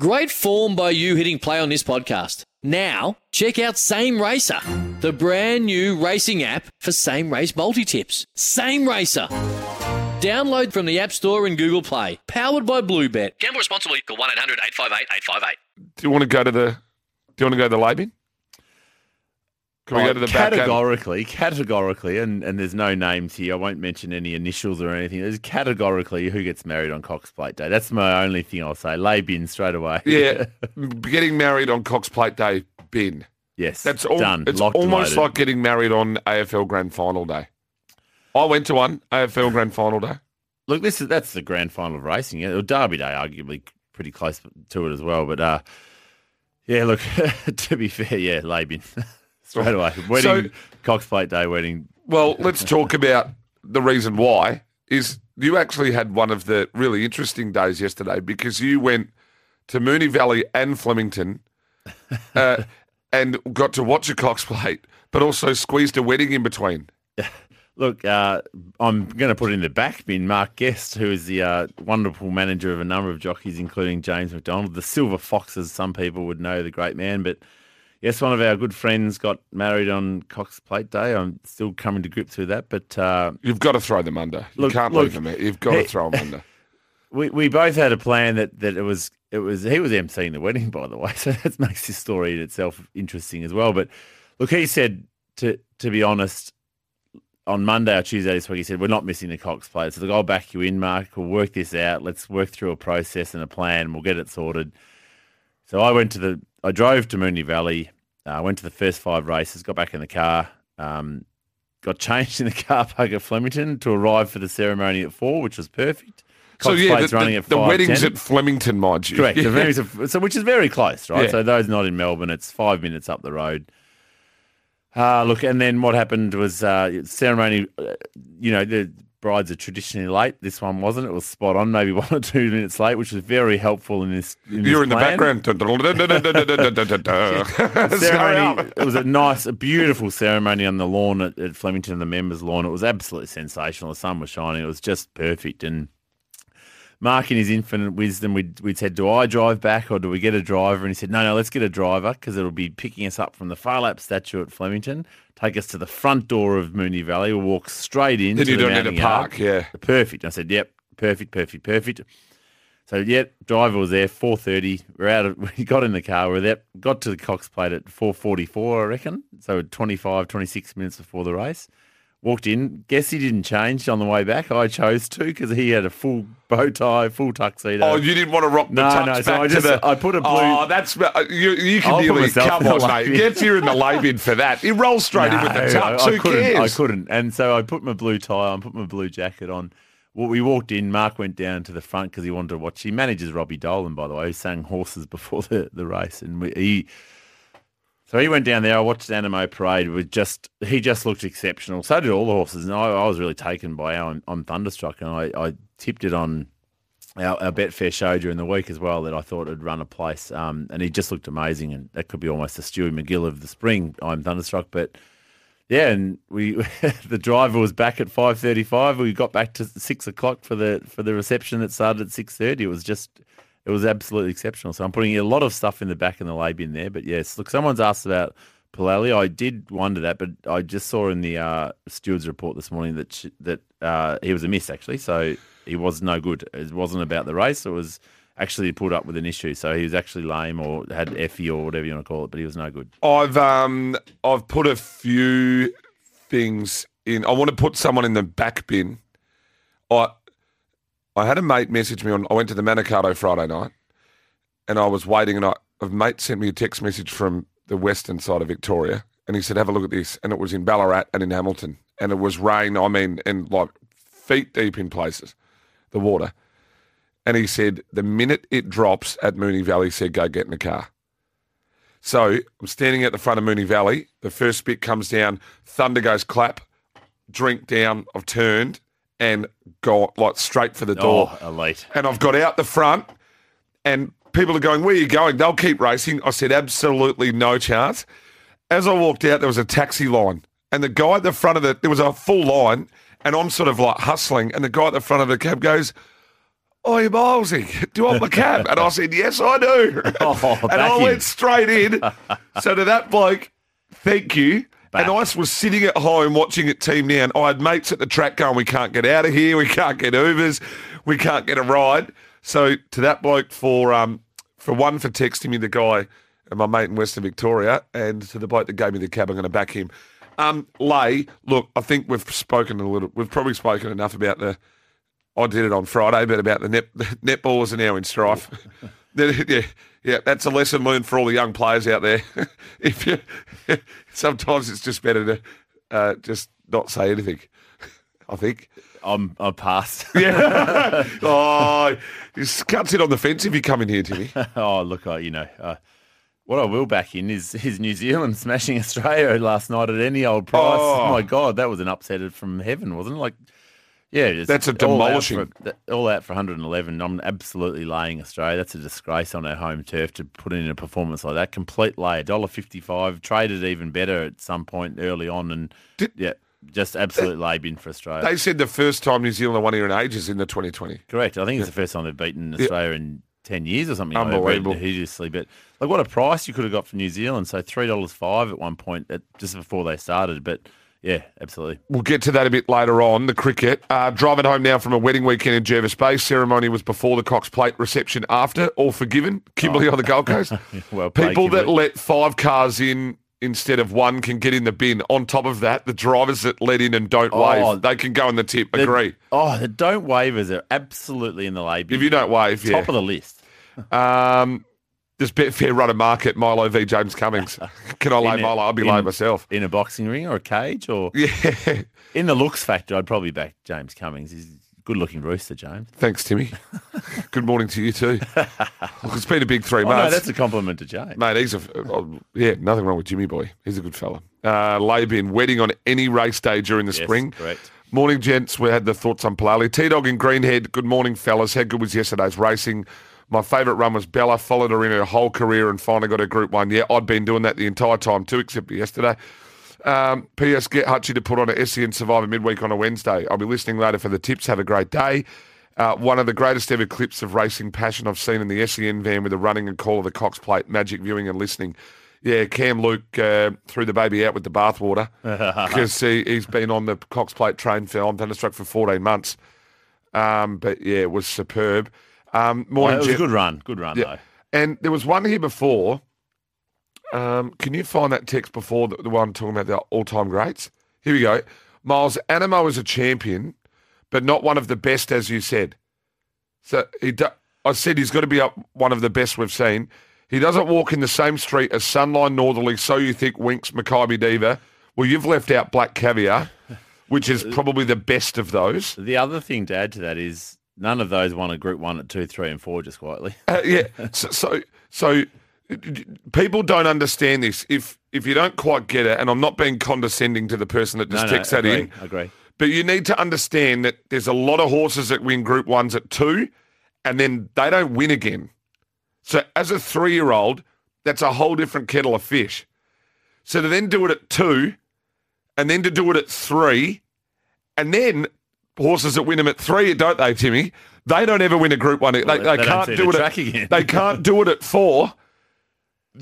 Great form by you hitting play on this podcast. Now, check out Same Racer, the brand new racing app for same race multi-tips. Same Racer. Download from the App Store and Google Play. Powered by Bluebet. Gamble responsibly. Call 1-800-858-858. Do you want to go to the lay bin? Can we go to the categorically, back? Categorically, and there's no names here. I won't mention any initials or anything. There's categorically who gets married on Cox Plate Day. That's my only thing I'll say. Lay bin straight away. Yeah, getting married on Cox Plate Day bin. Yes, that's all. Done. It's locked almost like getting married on AFL Grand Final Day. I went to one AFL Grand Final Day. Look, that's the Grand Final of racing. Derby Day, arguably pretty close to it as well. But yeah, look, to be fair, yeah, lay bin. Straight away. Wedding, so, Cox Plate Day wedding. Well, let's talk about the reason why is you actually had one of the really interesting days yesterday because you went to Moonee Valley and Flemington and got to watch a Cox Plate, but also squeezed a wedding in between. Look, I'm going to put in the back bin Mark Guest, who is the wonderful manager of a number of jockeys, including James McDonald, the Silver Fox, as some people would know the great man, but... Yes, one of our good friends got married on Cox Plate Day. I'm still coming to grips with that, but you've got to throw them under. You can't leave them there. You've got to throw them under. We both had a plan that it was he was emceeing the wedding, by the way, so that makes this story in itself interesting as well. But look, he said to be honest, on Monday or Tuesday this week, he said we're not missing the Cox Plate. So look, I'll back you in, Mark. We'll work this out. Let's work through a process and a plan. We'll get it sorted. So I drove to Moonee Valley, went to the first 5 races, got back in the car, got changed in the car park at Flemington to arrive for the ceremony at 4, which was perfect. Cox Plate's running at 5:10. The wedding's at Flemington, mind you. Correct. Yeah. So which is very close, right? Yeah. So those not in Melbourne, it's 5 minutes up the road. Look, and then what happened was ceremony, the brides are traditionally late. This one wasn't. It was spot on, maybe 1 or 2 minutes late, which was very helpful in this plan. You're in the background. It was a beautiful ceremony on the lawn at Flemington, the members' lawn. It was absolutely sensational. The sun was shining. It was just perfect. And Mark, in his infinite wisdom, we'd said, do I drive back or do we get a driver? And he said, no, let's get a driver because it'll be picking us up from the Farlap statue at Flemington, take us to the front door of Moonee Valley, we'll walk straight in. Then you don't need a park, yeah. Perfect. And I said, yep, perfect. So, yep, driver was there, 4:30. We got in the car, got to the Cox Plate at 4:44, I reckon, so 25, 26 minutes before the race. Walked in. Guess he didn't change on the way back. I chose to because he had a full bow tie, full tuxedo. Oh, you didn't want to rock the tux back so I put a blue... Oh, that's... You can nearly... Come on, mate. Get you in the lay bin for that. He rolls straight in with the tux. Who cares? I couldn't. And so I put my blue tie on, put my blue jacket on. Well, we walked in. Mark went down to the front because he wanted to watch. He manages Robbie Dolan, by the way, who sang horses before the race. And So he went down there. I watched the Animo parade. He just looked exceptional. So did all the horses. And I was really taken by our I'm Thunderstruck. And I tipped it on our Betfair show during the week as well that I thought would run a place. And he just looked amazing. And that could be almost the Stewie McGill of the spring, I'm Thunderstruck. But, yeah, and the driver was back at 5:35. We got back to 6 o'clock for the reception that started at 6:30. It was absolutely exceptional. So I'm putting a lot of stuff in the back in the lay bin there. But, yes, look, someone's asked about Pilali. I did wonder that, but I just saw in the steward's report this morning that he was a miss, actually. So he was no good. It wasn't about the race. It was actually pulled up with an issue. So he was actually lame or had effie or whatever you want to call it, but he was no good. I've put a few things in. I want to put someone in the back bin. I had a mate message me I went to the Manicato Friday night and I was waiting and a mate sent me a text message from the western side of Victoria and he said, have a look at this. And it was in Ballarat and in Hamilton and it was rain, and like feet deep in places, the water. And he said, the minute it drops at Moonee Valley, he said, go get in the car. So I'm standing at the front of Moonee Valley. The first bit comes down, thunder goes clap, drink down, I've turned. And got straight for the door. Oh, elite. And I've got out the front and people are going, where are you going? They'll keep racing. I said, absolutely no chance. As I walked out, there was a taxi line and the guy at the front of there was a full line and I'm sort of like hustling and the guy at the front of the cab goes, Oi, Milesy, do you want my cab? And I said, yes, I do. Oh, and I went straight in. So to that bloke, thank you. Back. And I was sitting at home watching it Team Now, and I had mates at the track going, we can't get out of here, we can't get Ubers, we can't get a ride. So to that bloke for texting me, the guy, and my mate in Western Victoria, and to the bloke that gave me the cab, I'm going to back him. Lay, look, I think we've probably spoken enough about I did it on Friday, but about the netballers are now in strife. Yeah, that's a lesson learned for all the young players out there. Sometimes it's just better to just not say anything, I think. I'm past. Yeah. Oh, you can't sit on the fence if you come in here, Timmy. Oh, look, what I will back in is New Zealand smashing Australia last night at any old price. Oh, my God, that was an upset from heaven, wasn't it? Like, yeah, that's a demolishing. All out for 111. I'm absolutely laying Australia. That's a disgrace on our home turf to put in a performance like that. Complete lay, $1.55. Traded even better at some point early on, and just absolute lay bin for Australia. They said the first time New Zealand won here in ages in the 2020. Correct. I think it's the first time they've beaten Australia in 10 years or something. Unbelievable. Hideously, but like what a price you could have got for New Zealand. So $3.05 at one point, just before they started, but. Yeah, absolutely. We'll get to that a bit later on, the cricket. Driving home now from a wedding weekend in Jervis Bay. Ceremony was before the Cox Plate, reception after. All forgiven. Kimberley on the Gold Coast. Well played, people Kimberley. That let 5 cars in instead of one can get in the bin. On top of that, the drivers that let in and don't wave, they can go in the tip. Agree. The don't waivers are absolutely in the lay bin. If you don't wave, top of the list. This Betfair run a market, Milo v. James Cummings. Can I lay Milo? I'll be laying myself. In a boxing ring or a cage? Or yeah. In the looks factor, I'd probably back James Cummings. He's a good-looking rooster, James. Thanks, Timmy. Good morning to you too. Look, it's been a big 3 months. No, that's a compliment to James. Mate, nothing wrong with Jimmy Boy. He's a good fella. Lay-bin, wedding on any race day during the spring. Correct. Morning, gents. We had the thoughts on Pilali. T-Dog in Greenhead. Good morning, fellas. How good was yesterday's racing? My favourite run was Bella, followed her in her whole career and finally got her Group 1. Yeah, I'd been doing that the entire time too, except for yesterday. P.S. Get Hutchie to put on an SEN Survivor midweek on a Wednesday. I'll be listening later for the tips. Have a great day. One of the greatest ever clips of racing passion I've seen in the SEN van with the running and call of the Cox Plate. Magic viewing and listening. Yeah, Cam Luke threw the baby out with the bathwater because he's been on the Cox Plate train for I'm Thunderstruck for 14 months. But yeah, it was superb. It was a good run though. And there was one here before. Can you find that text before the one talking about the all-time greats? Here we go. Miles, Animo is a champion, but not one of the best, as you said. So I said he's got to be up one of the best we've seen. He doesn't walk in the same street as Sunline, Northerly, So You Think, Winx, Maccabi Diva. Well, you've left out Black Caviar, which is probably the best of those. The other thing to add to that is, none of those won a Group 1 at 2, 3 and 4, just quietly. So people don't understand this. If you don't quite get it, and I'm not being condescending to the person that just texts that in. I agree. But you need to understand that there's a lot of horses that win Group 1s at 2, and then they don't win again. So as a 3-year-old, that's a whole different kettle of fish. So to then do it at 2, and then to do it at 3, and then... horses that win them at 3, don't they, Timmy? They don't ever win a Group 1. They can't do it at, again. They can't do it at 4.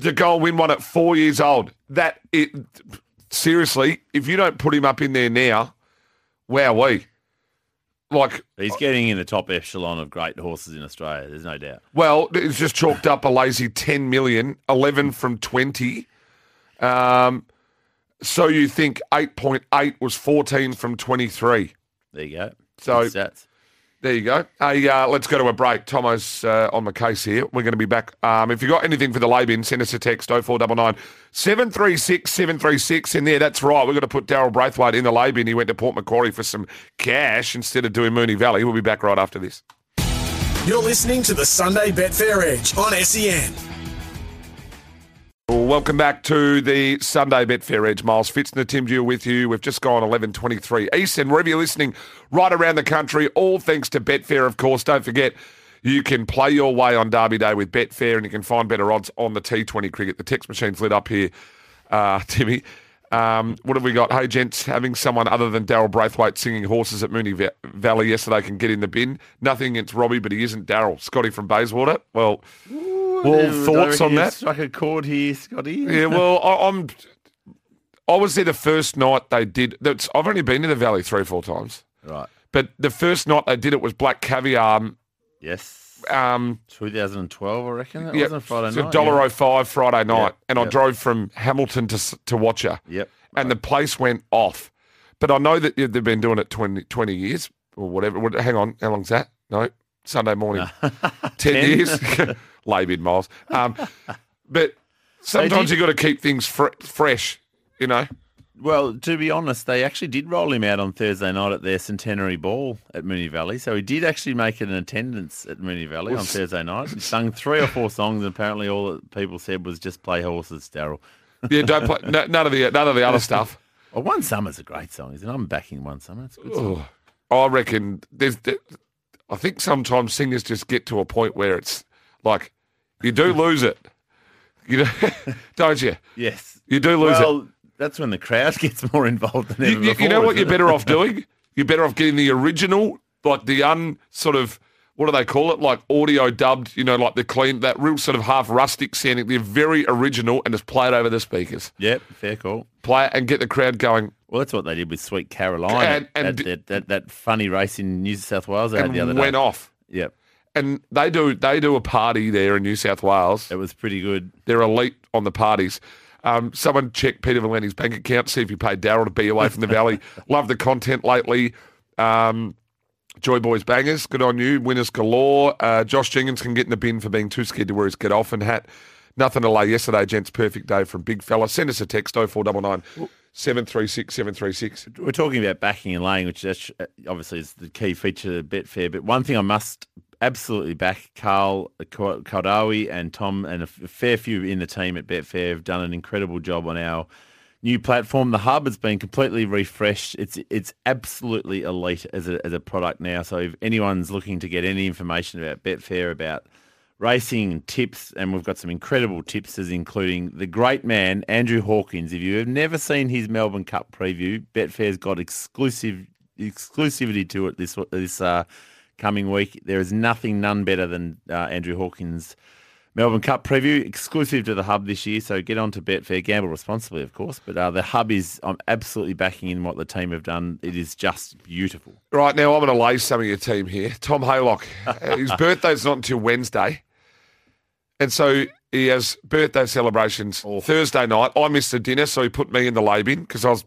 To go and win one at 4 years old. Seriously, if you don't put him up in there now, wowee. He's getting in the top echelon of great horses in Australia, there's no doubt. Well, it's just chalked up a lazy 10 million, 11 from 20. So You Think 8.8 was 14 from 23. There you go. So there you go. Hey, let's go to a break. Tomo's on the case here. We're going to be back. If you've got anything for the lay bin, send us a text, 0499 736 736 in there. That's right. We're going to put Daryl Braithwaite in the lay bin. He went to Port Macquarie for some cash instead of doing Moonee Valley. We'll be back right after this. You're listening to the Sunday Betfair Edge on SEN. Welcome back to the Sunday Betfair Edge. Miles Fitzner, Tim Dew with you. We've just gone 11:23 Eastern. Wherever you're listening, right around the country, all thanks to Betfair, of course. Don't forget, you can play your way on Derby Day with Betfair, and you can find better odds on the T20 cricket. The text machine's lit up here, Timmy. What have we got? Hey, gents, having someone other than Daryl Braithwaite singing horses at Moonee Valley yesterday can get in the bin. Nothing against Robbie, but he isn't Daryl. Scotty from Bayswater. Well, thoughts on that? Struck a chord here, Scotty. Yeah, well, I was there the first night they did. I've only been to the Valley 3 or 4 times. Right. But the first night they did it was Black Caviar. Yes. 2012, I reckon. It wasn't Friday night. $1.05 Friday night. Yep. And I drove from Hamilton to watch her. Yep. And the place went off. But I know that they've been doing it 20 years or whatever. Hang on. How long's that? No. Sunday morning. 10 years. Laboured, Miles. But sometimes you've got to keep things fresh, you know. Well, to be honest, they actually did roll him out on Thursday night at their centenary ball at Moonee Valley. So he did actually make an attendance at Moonee Valley on Thursday night. He sung 3 or 4 songs, and apparently all that people said was just play horses, Daryl. Yeah, don't play none of the other stuff. Well, One Summer's a great song, isn't it? I'm backing One Summer. It's a good song. I reckon I think sometimes singers just get to a point where it's like you do lose it, you don't you? Yes, you do lose it. That's when the crowd gets more involved than ever before. You know what you're better off doing? You're better off getting the original, like the what do they call it? Like audio dubbed, you know, like the clean, that real sort of half rustic sounding. They're very original and just play it over the speakers. Yep, fair call. Play it and get the crowd going. Well, that's what they did with Sweet Caroline at that funny race in New South Wales they had the other day. Went off. Yep. And they do a party there in New South Wales. It was pretty good. They're elite on the parties. Someone check Peter Valenti's bank account, see if he paid Daryl to be away from the Valley. Love the content lately. Joy Boys Bangers, good on you. Winners galore. Josh Jenkins can get in the bin for being too scared to wear his get off and hat. Nothing to lay yesterday, gents. Perfect day from Big Fella. Send us a text, 0499 736 736. We're talking about backing and laying, which obviously is the key feature of Betfair. But one thing I must absolutely back Carl Kaldawi and Tom and a fair few in the team at Betfair have done an incredible job on our new platform. The Hub has been completely refreshed. It's absolutely elite as a product now. So if anyone's looking to get any information about Betfair, about racing and tips, and we've got some incredible tipsters, including the great man, Andrew Hawkins. If you have never seen his Melbourne Cup preview, Betfair's got exclusivity to it this coming week. There is none better than Andrew Hawkins' Melbourne Cup preview, exclusive to the Hub this year. So get on to Betfair, gamble responsibly, of course. But the Hub I'm absolutely backing in what the team have done. It is just beautiful. Right now, I'm going to lay some of your team here. Tom Haylock, his birthday's not until Wednesday. And so he has birthday celebrations Thursday night. I missed the dinner, so he put me in the lay bin because I was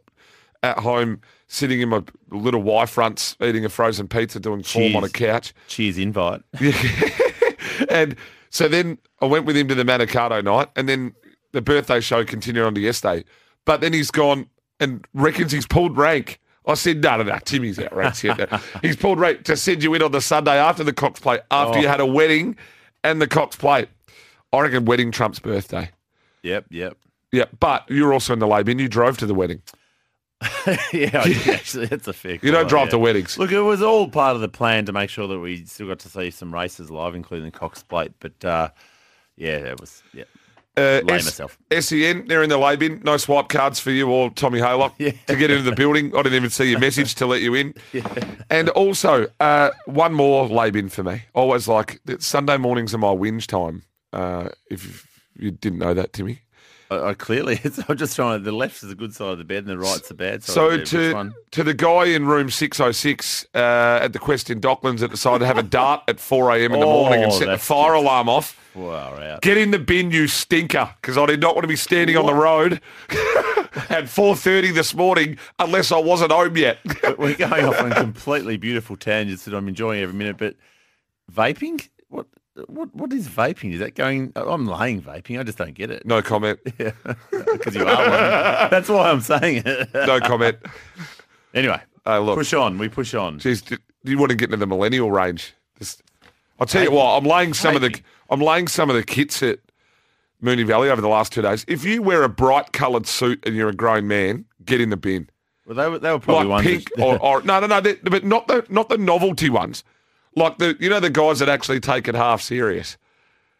at home sitting in my little wife runt's eating a frozen pizza, doing form on a couch. Cheers invite. And so then I went with him to the Manicato night, and then the birthday show continued on to yesterday. But then he's gone and reckons he's pulled rank. I said, no, Timmy's out ranks here. He's pulled rank to send you in on the Sunday after the Cox Plate, after you had a wedding and the Cox Plate. I reckon wedding trumps birthday. Yep. Yeah, but you're also in the lay bin. You drove to the wedding. Yeah, I did, actually, that's a fair call. You don't drive the weddings. Look, it was all part of the plan to make sure that we still got to see some races live, including Cox Plate. But, that was, myself. SEN, they're in the lay bin. No swipe cards for you or Tommy Haylock to get into the building. I didn't even see your message to let you in. Yeah. And also, one more lay bin for me. Always like, Sunday mornings are my whinge time, if you didn't know that, Timmy. I clearly, I'm just trying to, the left is the good side of the bed and the right's the bad side of the bed. So to the guy in room 606 at the Quest in Docklands that decided to have a dart at 4 a.m. in the morning and set the fire alarm off, get in the bin, you stinker, because I did not want to be standing on the road at 4:30 this morning unless I wasn't home yet. We're going off on completely beautiful tangents that I'm enjoying every minute, but vaping? What is vaping? Is that going? I'm laying vaping. I just don't get it. No comment. Yeah, because you are one. That's why I'm saying it. No comment. Anyway, look, push on. We push on. Jeez, do you want to get into the millennial range? I'll tell you what. I'm laying some of the kits at Moonee Valley over the last 2 days. If you wear a bright coloured suit and you're a grown man, get in the bin. Well, they were probably like pink or no, but not the novelty ones. Like, the guys that actually take it half serious.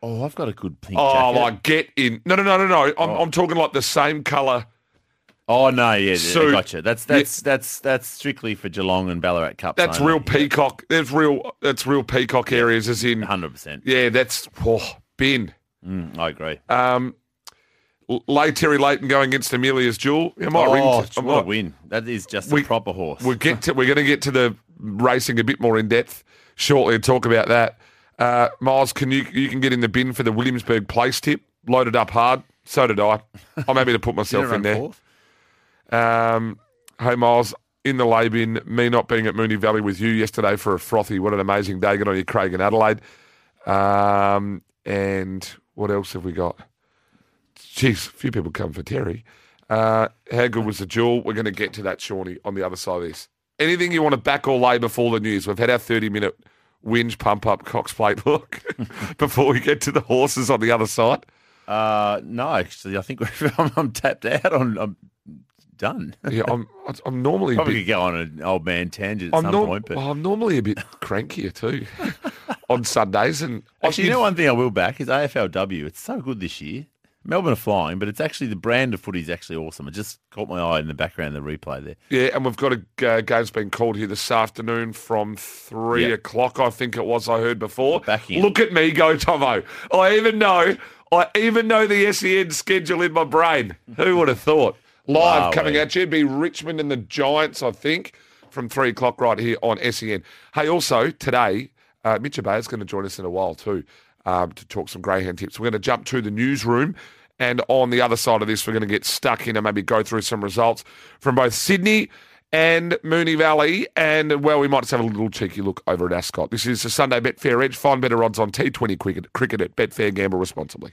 Oh, I've got a good pink jacket. Oh, like, get in. No. I'm talking like the same colour. Oh no, yeah, so, gotcha. That's strictly for Geelong and Ballarat Cups. That's only. Real peacock. Yeah. That's real peacock areas, as in 100%. Yeah, that's Ben. I agree. Terry Leighton going against Amelia's Jewel. I might win. That is just a proper horse. We're going to get to the racing a bit more in depth shortly and talk about that. Miles, you can get in the bin for the Williamsburg Place tip. Loaded up hard. So did I. I'm happy to put myself in there. Fourth? Hey Miles, in the lay bin, me not being at Moonee Valley with you yesterday for a frothy. What an amazing day. Good on you, Craig and Adelaide. And what else have we got? Jeez, a few people come for Terry. How good was the duel? We're going to get to that, Shawnee, on the other side of this. Anything you want to back or lay before the news? We've had our 30-minute whinge, pump-up, Cox Plate look before we get to the horses on the other side. No, actually, I think I'm tapped out on... I'm done. Yeah, I'm normally probably could go on an old man tangent at some point. But I'm normally a bit crankier too on Sundays. And actually, one thing I will back is AFLW. It's so good this year. Melbourne are flying, but it's actually the brand of footy is actually awesome. It just caught my eye in the background of the replay there. Yeah, and we've got a game's been called here this afternoon from 3 o'clock, I think it was, I heard before. Look at me go, Tomo. I even know the SEN schedule in my brain. Who would have thought? Live coming at you. It'd be Richmond and the Giants, I think, from 3 o'clock right here on SEN. Hey, also, today, Mitch Abay is going to join us in a while too to talk some greyhound tips. We're going to jump to the newsroom, and on the other side of this, we're going to get stuck in and maybe go through some results from both Sydney and Moonee Valley, and, well, we might just have a little cheeky look over at Ascot. This is the Sunday Betfair Edge. Find better odds on T20 cricket at Betfair. Gamble responsibly.